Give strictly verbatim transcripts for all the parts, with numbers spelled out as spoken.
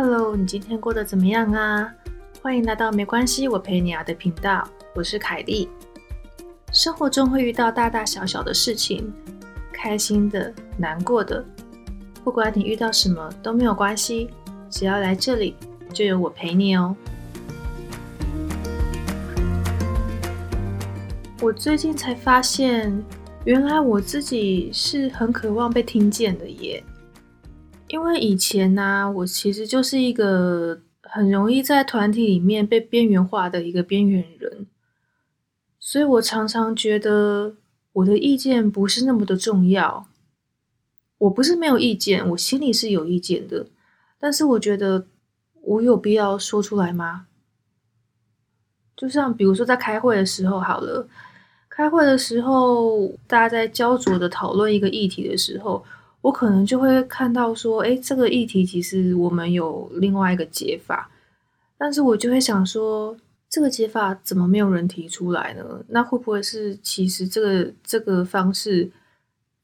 Hello， 你今天过得怎么样啊？欢迎来到没关系我陪你啊的频道，我是凯莉。生活中会遇到大大小小的事情，开心的、难过的，不管你遇到什么都没有关系，只要来这里，就有我陪你哦。我最近才发现，原来我自己是很渴望被听见的耶。因为以前呢、啊，我其实就是一个很容易在团体里面被边缘化的一个边缘人，所以我常常觉得我的意见不是那么的重要。我不是没有意见，我心里是有意见的，但是我觉得我有必要说出来吗？就像比如说在开会的时候好了，开会的时候大家在焦灼的讨论一个议题的时候，我可能就会看到说，诶，这个议题其实我们有另外一个解法，但是我就会想说，这个解法怎么没有人提出来呢？那会不会是其实这个这个方式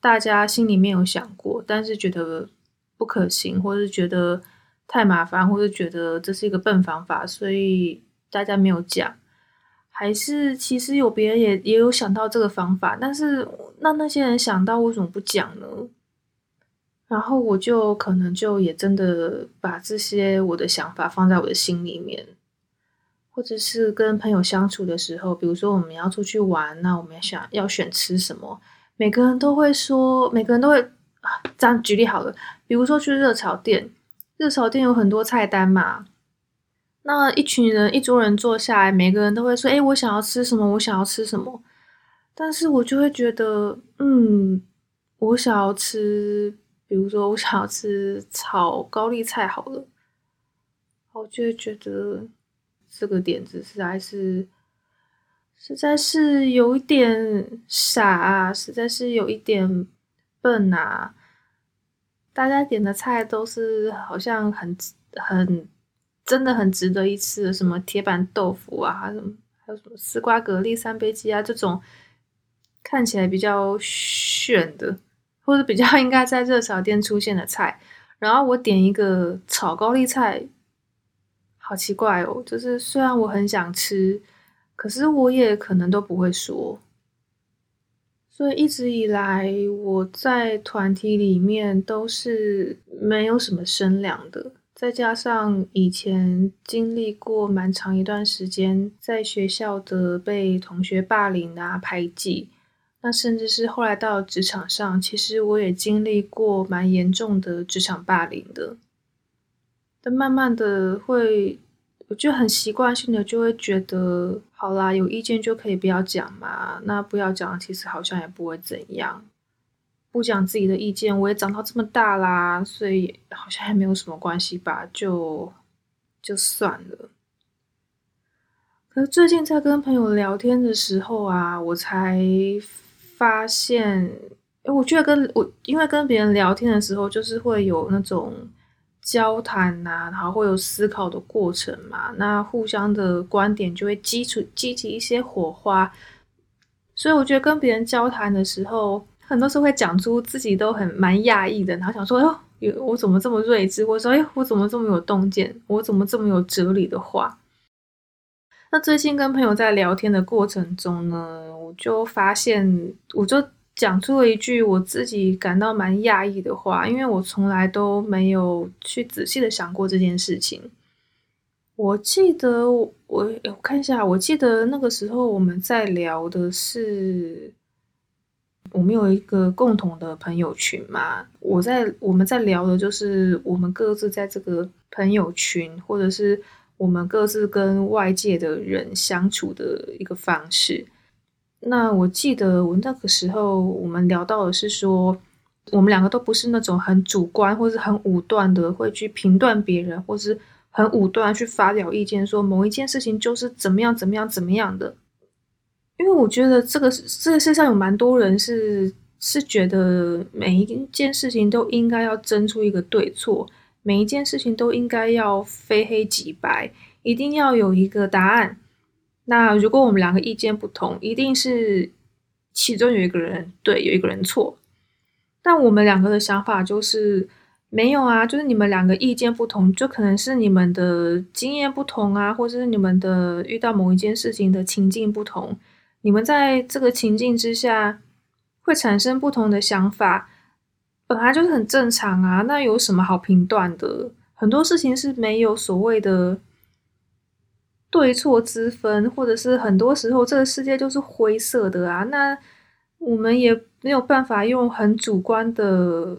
大家心里面有想过，但是觉得不可行，或是觉得太麻烦，或是觉得这是一个笨方法，所以大家没有讲，还是其实有别人也也有想到这个方法，但是那那些人想到为什么不讲呢？然后我就可能就也真的把这些我的想法放在我的心里面，或者是跟朋友相处的时候，比如说我们要出去玩，那我们想要选吃什么，每个人都会说，每个人都会、啊、这样举例好了，比如说去热炒店，热炒店有很多菜单嘛，那一群人一桌人坐下来，每个人都会说，诶，我想要吃什么，我想要吃什么，但是我就会觉得，嗯，我想要吃，比如说我想要吃炒高丽菜好了，我就会觉得这个点子实在是实在是有一点傻啊，实在是有一点笨啊，大家点的菜都是好像很很真的很值得一吃的，什么铁板豆腐啊，什么还有什么丝瓜蛤蜊三杯鸡啊，这种看起来比较炫的，或者比较应该在热炒店出现的菜，然后我点一个炒高丽菜，好奇怪哦！就是虽然我很想吃，可是我也可能都不会说。所以一直以来我在团体里面都是没有什么声量的，再加上以前经历过蛮长一段时间在学校的被同学霸凌啊、排挤，那甚至是后来到职场上，其实我也经历过蛮严重的职场霸凌的。但慢慢的会，我就很习惯性的就会觉得，好啦，有意见就可以不要讲嘛，那不要讲其实好像也不会怎样。不讲自己的意见，我也长到这么大啦，所以好像也没有什么关系吧，就就算了。可是最近在跟朋友聊天的时候啊，我才发现，我觉得跟我因为跟别人聊天的时候，就是会有那种交谈啊，然后会有思考的过程嘛，那互相的观点就会激出激起一些火花，所以我觉得跟别人交谈的时候，很多时候会讲出自己都很蛮讶异的，然后想说，哎呦，我怎么这么睿智，或者说，哎，我怎么这么有洞见，我怎么这么有哲理的话。那最近跟朋友在聊天的过程中呢，我就发现，我就讲出了一句我自己感到蛮讶异的话，因为我从来都没有去仔细的想过这件事情。我记得我我看一下，我记得那个时候我们在聊的是，我们有一个共同的朋友群嘛，我在我们在聊的就是我们各自在这个朋友群，或者是我们各自跟外界的人相处的一个方式。那我记得我那个时候我们聊到的是说，我们两个都不是那种很主观或是很武断的会去评断别人，或是很武断去发表意见说某一件事情就是怎么样怎么样怎么样的。因为我觉得这个这个世上有蛮多人是是觉得每一件事情都应该要争出一个对错，每一件事情都应该要非黑即白，一定要有一个答案。那如果我们两个意见不同，一定是其中有一个人对，有一个人错。但我们两个的想法就是，没有啊，就是你们两个意见不同，就可能是你们的经验不同啊，或者是你们的遇到某一件事情的情境不同，你们在这个情境之下会产生不同的想法，本来就是很正常啊，那有什么好评断的？很多事情是没有所谓的对错之分，或者是很多时候这个世界就是灰色的啊，那我们也没有办法用很主观的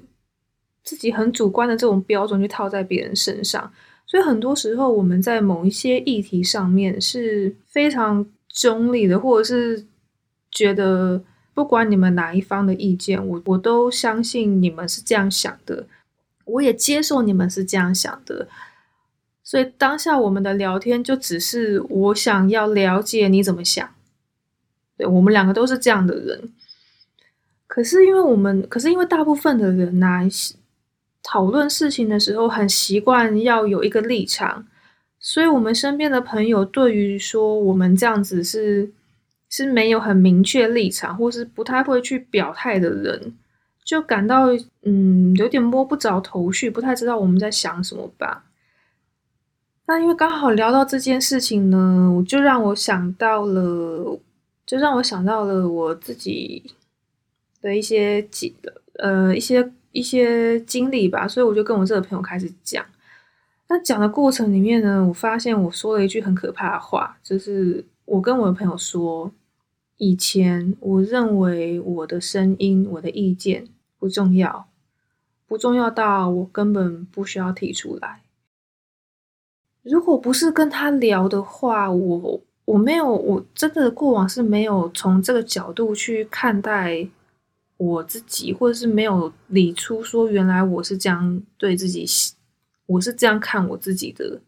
自己很主观的这种标准去套在别人身上，所以很多时候我们在某一些议题上面是非常中立的，或者是觉得不管你们哪一方的意见，我我都相信你们是这样想的，我也接受你们是这样想的，所以当下我们的聊天就只是我想要了解你怎么想，对，我们两个都是这样的人。可是因为我们，可是因为大部分的人啊，讨论事情的时候很习惯要有一个立场，所以我们身边的朋友对于说我们这样子是是没有很明确立场，或是不太会去表态的人，就感到嗯有点摸不着头绪，不太知道我们在想什么吧。那因为刚好聊到这件事情呢，我就让我想到了，就让我想到了我自己的一些几呃一些。一些经历吧，所以我就跟我这个朋友开始讲。那讲的过程里面呢，我发现我说了一句很可怕的话，就是我跟我的朋友说，以前我认为我的声音、我的意见不重要，不重要到我根本不需要提出来。如果不是跟他聊的话，我我没有，我真的过往是没有从这个角度去看待我自己，或者是没有理出说原来我是这样对自己，我是这样看我自己的。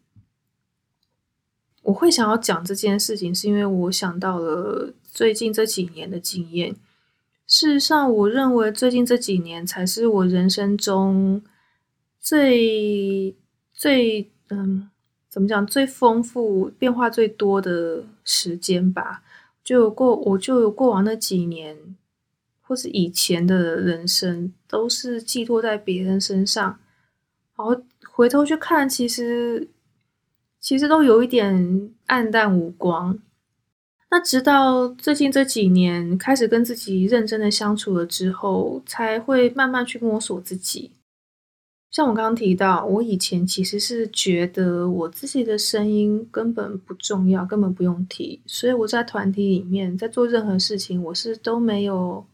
我会想要讲这件事情是因为我想到了最近这几年的经验。事实上我认为最近这几年才是我人生中最最嗯怎么讲最丰富变化最多的时间吧，就有过我就有过往那几年或是以前的人生都是寄托在别人身上，然后回头去看，其实其实都有一点暗淡无光。那直到最近这几年开始跟自己认真的相处了之后，才会慢慢去摸索自己。像我刚刚提到，我以前其实是觉得我自己的声音根本不重要，根本不用提，所以我在团体里面，在做任何事情，我是都没有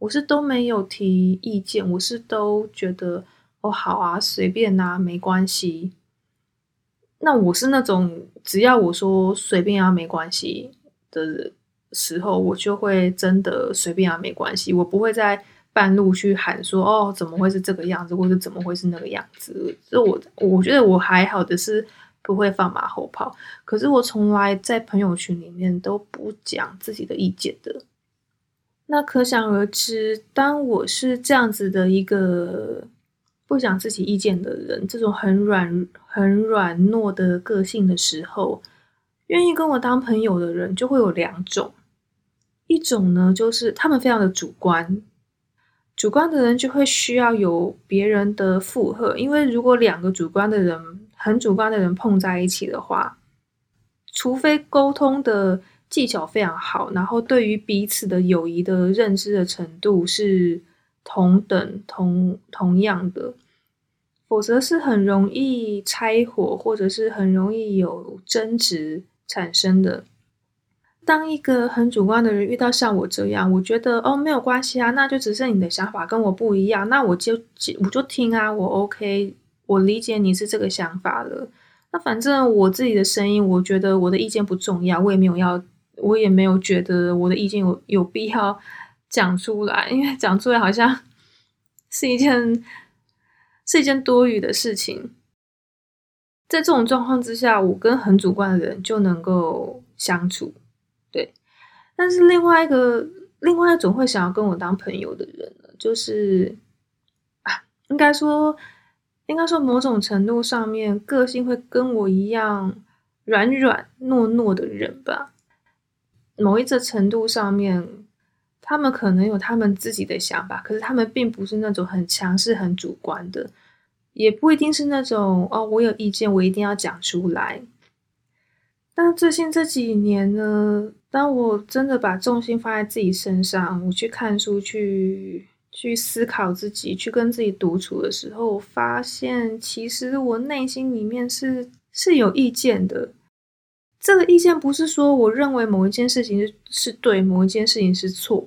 我是都没有提意见，我是都觉得哦好啊，随便啊，没关系。那我是那种只要我说随便啊没关系的时候，我就会真的随便啊没关系，我不会在半路去喊说哦怎么会是这个样子，或者怎么会是那个样子。就我我觉得我还好的是不会放马后炮，可是我从来在朋友群里面都不讲自己的意见的。那可想而知，当我是这样子的一个不讲自己意见的人，这种很软很软糯的个性的时候，愿意跟我当朋友的人就会有两种。一种呢，就是他们非常的主观，主观的人就会需要有别人的附和，因为如果两个主观的人很主观的人碰在一起的话，除非沟通的技巧非常好，然后对于彼此的友谊的认知的程度是同等同同样的，否则是很容易拆伙，或者是很容易有争执产生的。当一个很主观的人遇到像我这样，我觉得哦没有关系啊，那就只是你的想法跟我不一样，那我就我就听啊，我 OK， 我理解你是这个想法了。那反正我自己的声音，我觉得我的意见不重要，我也没有要。我也没有觉得我的意见有有必要讲出来，因为讲出来好像是一件是一件多余的事情。在这种状况之下，我跟很主观的人就能够相处，对。但是另外一个另外一种会想要跟我当朋友的人呢，就是啊，应该说应该说某种程度上面个性会跟我一样软软糯糯的人吧。某一个程度上面，他们可能有他们自己的想法，可是他们并不是那种很强势很主观的，也不一定是那种哦，我有意见我一定要讲出来。但最近这几年呢，当我真的把重心放在自己身上，我去看书，去去思考自己，去跟自己独处的时候，我发现其实我内心里面是是有意见的。这个意见不是说我认为某一件事情是对，某一件事情是错，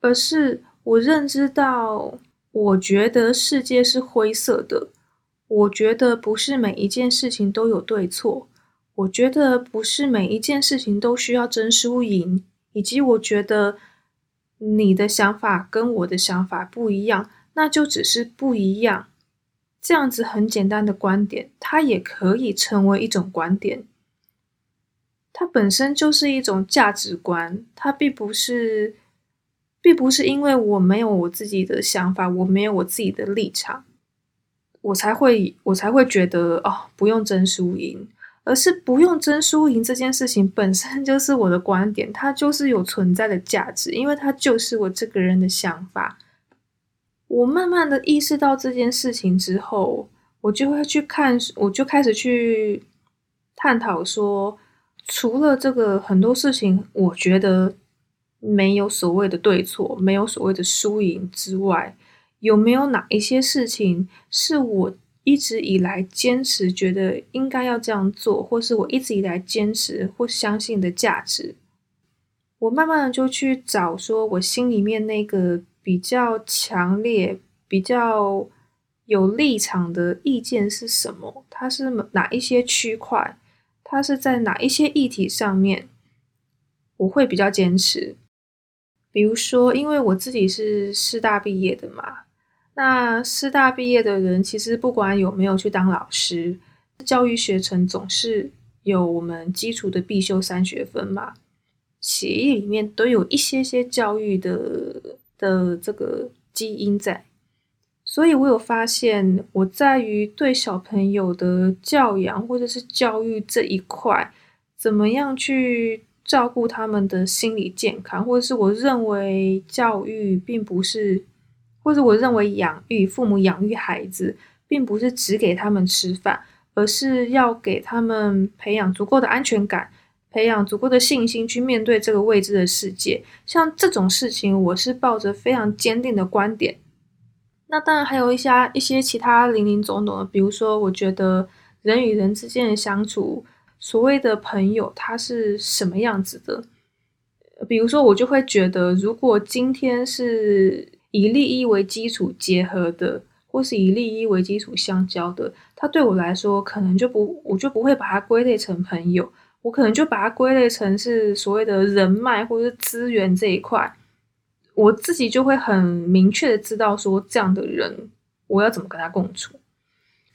而是我认知到，我觉得世界是灰色的，我觉得不是每一件事情都有对错，我觉得不是每一件事情都需要争输赢，以及我觉得你的想法跟我的想法不一样，那就只是不一样。这样子很简单的观点，它也可以成为一种观点，它本身就是一种价值观，它并不是并不是因为我没有我自己的想法，我没有我自己的立场，我才会我才会觉得哦，不用争输赢。而是不用争输赢这件事情本身就是我的观点，它就是有存在的价值，因为它就是我这个人的想法。我慢慢的意识到这件事情之后，我就会去看，我就开始去探讨说，除了这个很多事情我觉得没有所谓的对错，没有所谓的输赢之外，有没有哪一些事情是我一直以来坚持觉得应该要这样做，或是我一直以来坚持或相信的价值。我慢慢的就去找说我心里面那个比较强烈比较有立场的意见是什么，它是哪一些区块，它是在哪一些议题上面我会比较坚持。比如说因为我自己是师大毕业的嘛，那师大毕业的人其实不管有没有去当老师，教育学程总是有我们基础的必修三学分嘛，血液里面都有一些些教育的的这个基因在。所以我有发现，我在于对小朋友的教养或者是教育这一块，怎么样去照顾他们的心理健康，或者是我认为教育并不是或者我认为养育父母养育孩子并不是只给他们吃饭，而是要给他们培养足够的安全感，培养足够的信心去面对这个未知的世界。像这种事情我是抱着非常坚定的观点。那当然还有一些一些其他零零总总的，比如说我觉得人与人之间的相处，所谓的朋友他是什么样子的。比如说我就会觉得，如果今天是以利益为基础结合的，或是以利益为基础相交的，它对我来说可能就不我就不会把它归类成朋友，我可能就把它归类成是所谓的人脉或是资源这一块。我自己就会很明确的知道说，这样的人我要怎么跟他共处。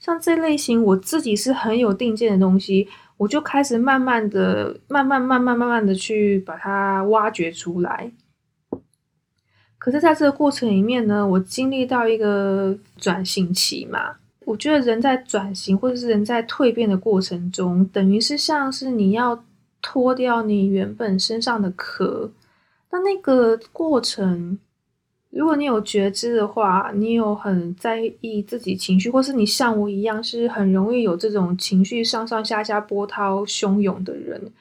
像这类型我自己是很有定见的东西，我就开始慢慢的慢慢慢慢慢慢的去把它挖掘出来。可是在这个过程里面呢，我经历到一个转型期嘛，我觉得人在转型或者是人在蜕变的过程中，等于是像是你要脱掉你原本身上的壳。那那个过程，如果你有觉知的话，你有很在意自己情绪，或是你像我一样是很容易有这种情绪上上下下波涛汹涌的人，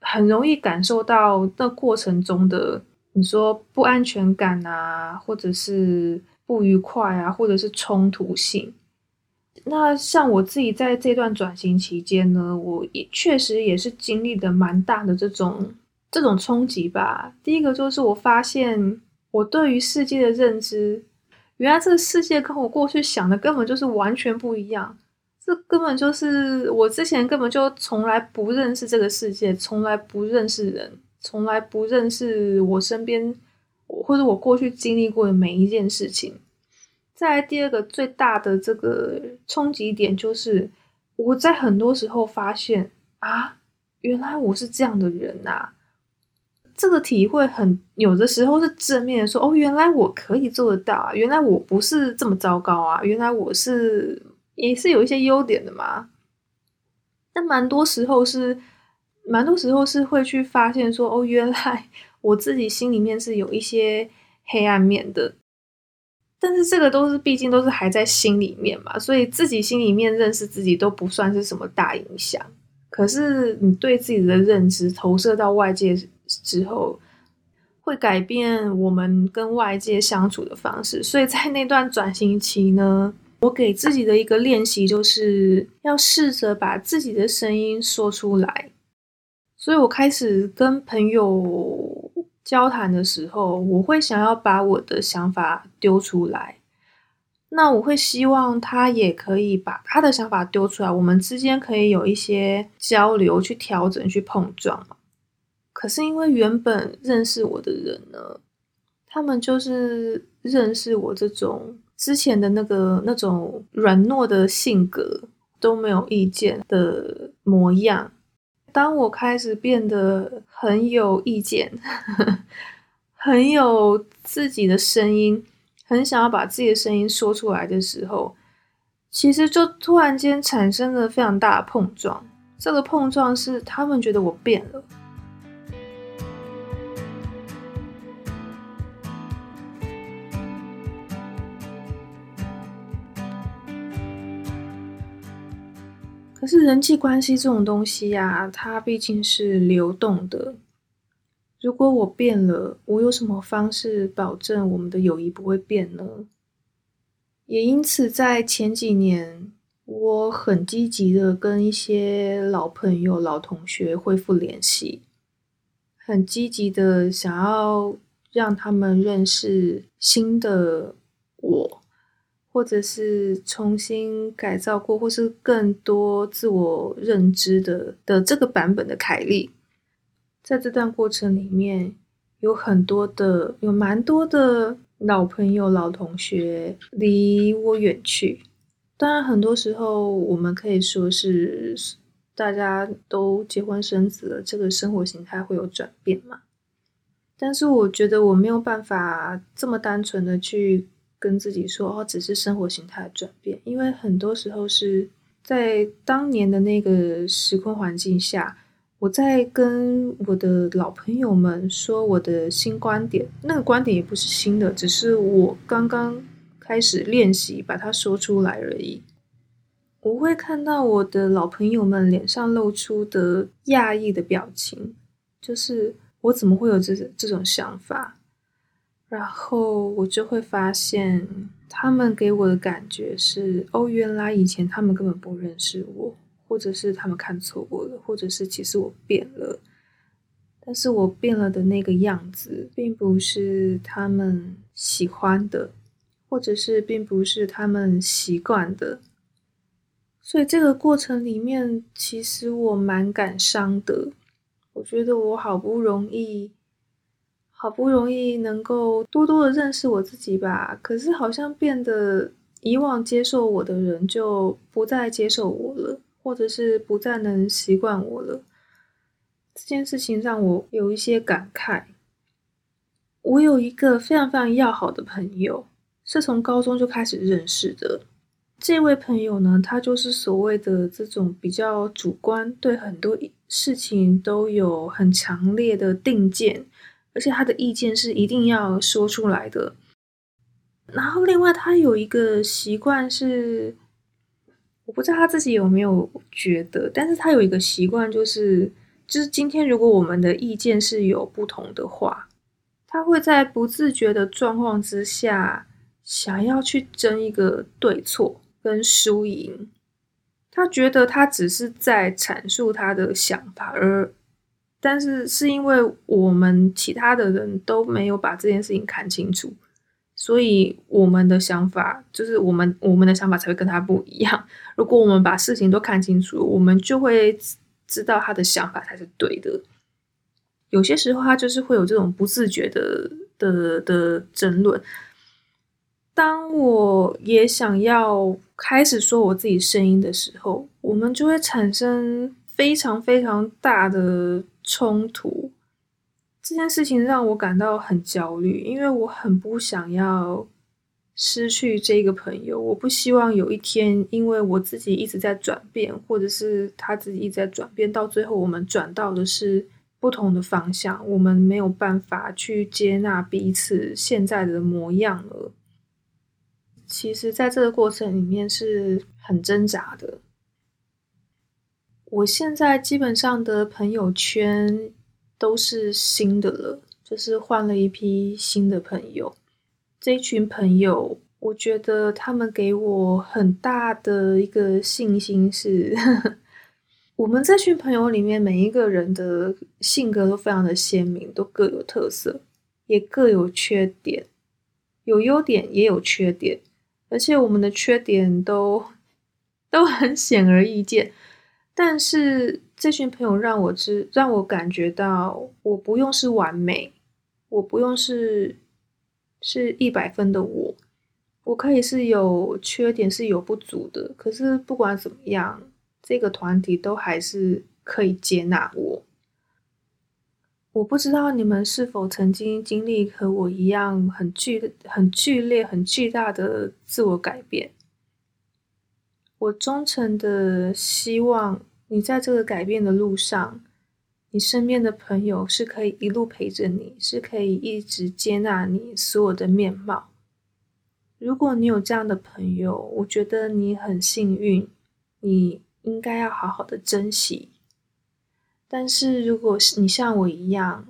很容易感受到那过程中的你说不安全感啊，或者是不愉快啊，或者是冲突性。那像我自己在这段转型期间呢，我也确实也是经历的蛮大的这种这种冲击吧。第一个就是我发现我对于世界的认知，原来这个世界跟我过去想的根本就是完全不一样，这根本就是我之前根本就从来不认识这个世界，从来不认识人，从来不认识我身边或者我过去经历过的每一件事情。再来第二个最大的这个冲击点，就是我在很多时候发现啊，原来我是这样的人啊。这个体会很有的时候是正面的说，哦，原来我可以做得到啊，原来我不是这么糟糕啊，原来我是也是有一些优点的嘛。但蛮多时候是蛮多时候是会去发现说，哦，原来我自己心里面是有一些黑暗面的。但是这个都是毕竟都是还在心里面嘛，所以自己心里面认识自己都不算是什么大影响，可是你对自己的认知投射到外界之后，会改变我们跟外界相处的方式。所以在那段转型期呢，我给自己的一个练习就是要试着把自己的声音说出来。所以我开始跟朋友交谈的时候，我会想要把我的想法丢出来，那我会希望他也可以把他的想法丢出来，我们之间可以有一些交流，去调整，去碰撞。可是因为原本认识我的人呢，他们就是认识我这种之前的那个那种软弱的性格，都没有意见的模样。当我开始变得很有意见，呵呵，很有自己的声音，很想要把自己的声音说出来的时候，其实就突然间产生了非常大的碰撞。这个碰撞是他们觉得我变了。可是人际关系这种东西呀、啊，它毕竟是流动的。如果我变了，我有什么方式保证我们的友谊不会变呢？也因此在前几年，我很积极的跟一些老朋友、老同学恢复联系，很积极的想要让他们认识新的我，或者是重新改造过，或是更多自我认知 的, 的这个版本的凯莉。在这段过程里面，有很多的有蛮多的老朋友、老同学离我远去。当然很多时候我们可以说是大家都结婚生子了，这个生活形态会有转变嘛，但是我觉得我没有办法这么单纯的去跟自己说哦，只是生活形态的转变，因为很多时候是在当年的那个时空环境下，我在跟我的老朋友们说我的新观点，那个观点也不是新的，只是我刚刚开始练习把它说出来而已。我会看到我的老朋友们脸上露出的讶异的表情，就是我怎么会有这这种想法，然后我就会发现他们给我的感觉是哦，原来以前他们根本不认识我，或者是他们看错我了，或者是其实我变了，但是我变了的那个样子并不是他们喜欢的，或者是并不是他们习惯的。所以这个过程里面，其实我蛮感伤的。我觉得我好不容易好不容易能够多多的认识我自己吧，可是好像变得以往接受我的人就不再接受我了，或者是不再能习惯我了。这件事情让我有一些感慨。我有一个非常非常要好的朋友，是从高中就开始认识的。这位朋友呢，他就是所谓的这种比较主观，对很多事情都有很强烈的定见，而且他的意见是一定要说出来的。然后另外他有一个习惯是，我不知道他自己有没有觉得，但是他有一个习惯就是就是今天如果我们的意见是有不同的话，他会在不自觉的状况之下想要去争一个对错跟输赢。他觉得他只是在阐述他的想法，而但是是因为我们其他的人都没有把这件事情看清楚，所以我们的想法就是我们我们的想法才会跟他不一样。如果我们把事情都看清楚，我们就会知道他的想法才是对的。有些时候他就是会有这种不自觉的的的争论。当我也想要开始说我自己声音的时候，我们就会产生非常非常大的冲突。这件事情让我感到很焦虑，因为我很不想要失去这个朋友，我不希望有一天因为我自己一直在转变，或者是他自己一直在转变，到最后我们转到的是不同的方向，我们没有办法去接纳彼此现在的模样了。其实在这个过程里面是很挣扎的。我现在基本上的朋友圈都是新的了，就是换了一批新的朋友。这一群朋友，我觉得他们给我很大的一个信心是我们这群朋友里面每一个人的性格都非常的鲜明，都各有特色，也各有缺点，有优点也有缺点，而且我们的缺点都都很显而易见。但是这群朋友让我知让我感觉到，我不用是完美，我不用是是一百分的我，我可以是有缺点，是有不足的，可是不管怎么样，这个团体都还是可以接纳我。我不知道你们是否曾经经历和我一样很剧、很剧烈、很巨大的自我改变。我衷诚的希望你在这个改变的路上，你身边的朋友是可以一路陪着你，是可以一直接纳你所有的面貌。如果你有这样的朋友，我觉得你很幸运，你应该要好好的珍惜。但是如果你像我一样，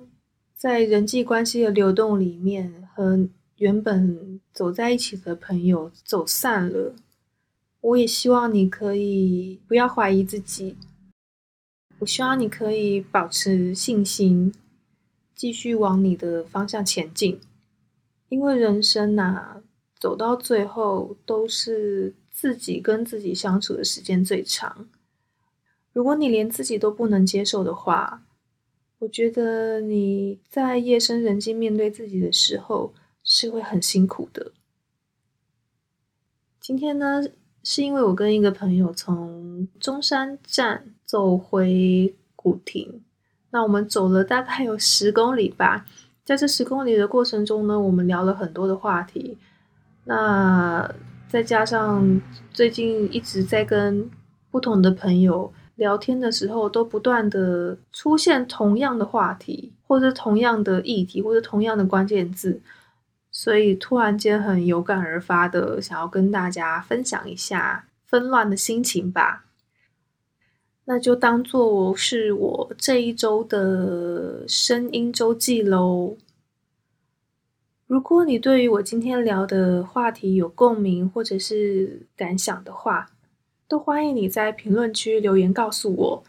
在人际关系的流动里面，和原本走在一起的朋友走散了，我也希望你可以不要怀疑自己，我希望你可以保持信心，继续往你的方向前进。因为人生啊，走到最后都是自己跟自己相处的时间最长。如果你连自己都不能接受的话，我觉得你在夜深人静面对自己的时候是会很辛苦的。今天呢，是因为我跟一个朋友从中山站走回古亭，那我们走了大概有十公里吧。在这十公里的过程中呢，我们聊了很多的话题，那再加上最近一直在跟不同的朋友聊天的时候，都不断的出现同样的话题，或者同样的议题，或者同样的关键字，所以突然间很有感而发的想要跟大家分享一下纷乱的心情吧。那就当做是我这一周的声音周记咯。如果你对于我今天聊的话题有共鸣或者是感想的话，都欢迎你在评论区留言告诉我。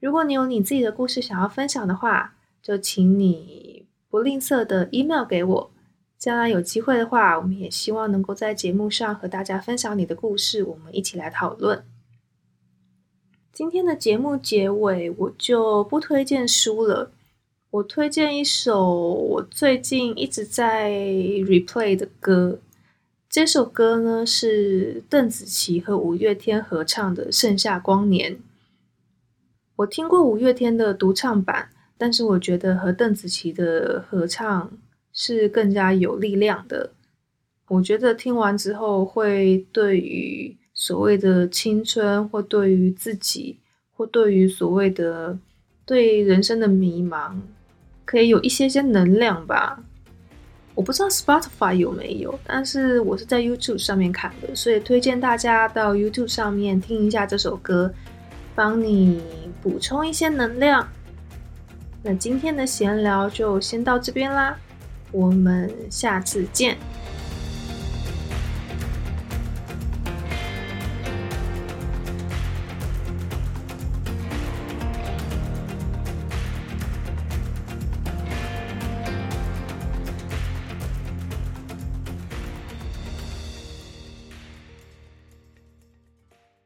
如果你有你自己的故事想要分享的话，就请你不吝啬的 email 给我。将来有机会的话，我们也希望能够在节目上和大家分享你的故事，我们一起来讨论。今天的节目结尾我就不推荐书了，我推荐一首我最近一直在 replay 的歌。这首歌呢，是邓紫棋和五月天合唱的《盛夏光年》。我听过五月天的独唱版，但是我觉得和邓紫棋的合唱是更加有力量的。我觉得听完之后会对于所谓的青春，或对于自己，或对于所谓的对人生的迷茫，可以有一些些能量吧。我不知道 Spotify 有没有，但是我是在 YouTube 上面看的，所以推荐大家到 YouTube 上面听一下这首歌，帮你补充一些能量。那今天的闲聊就先到这边啦，我们下次见。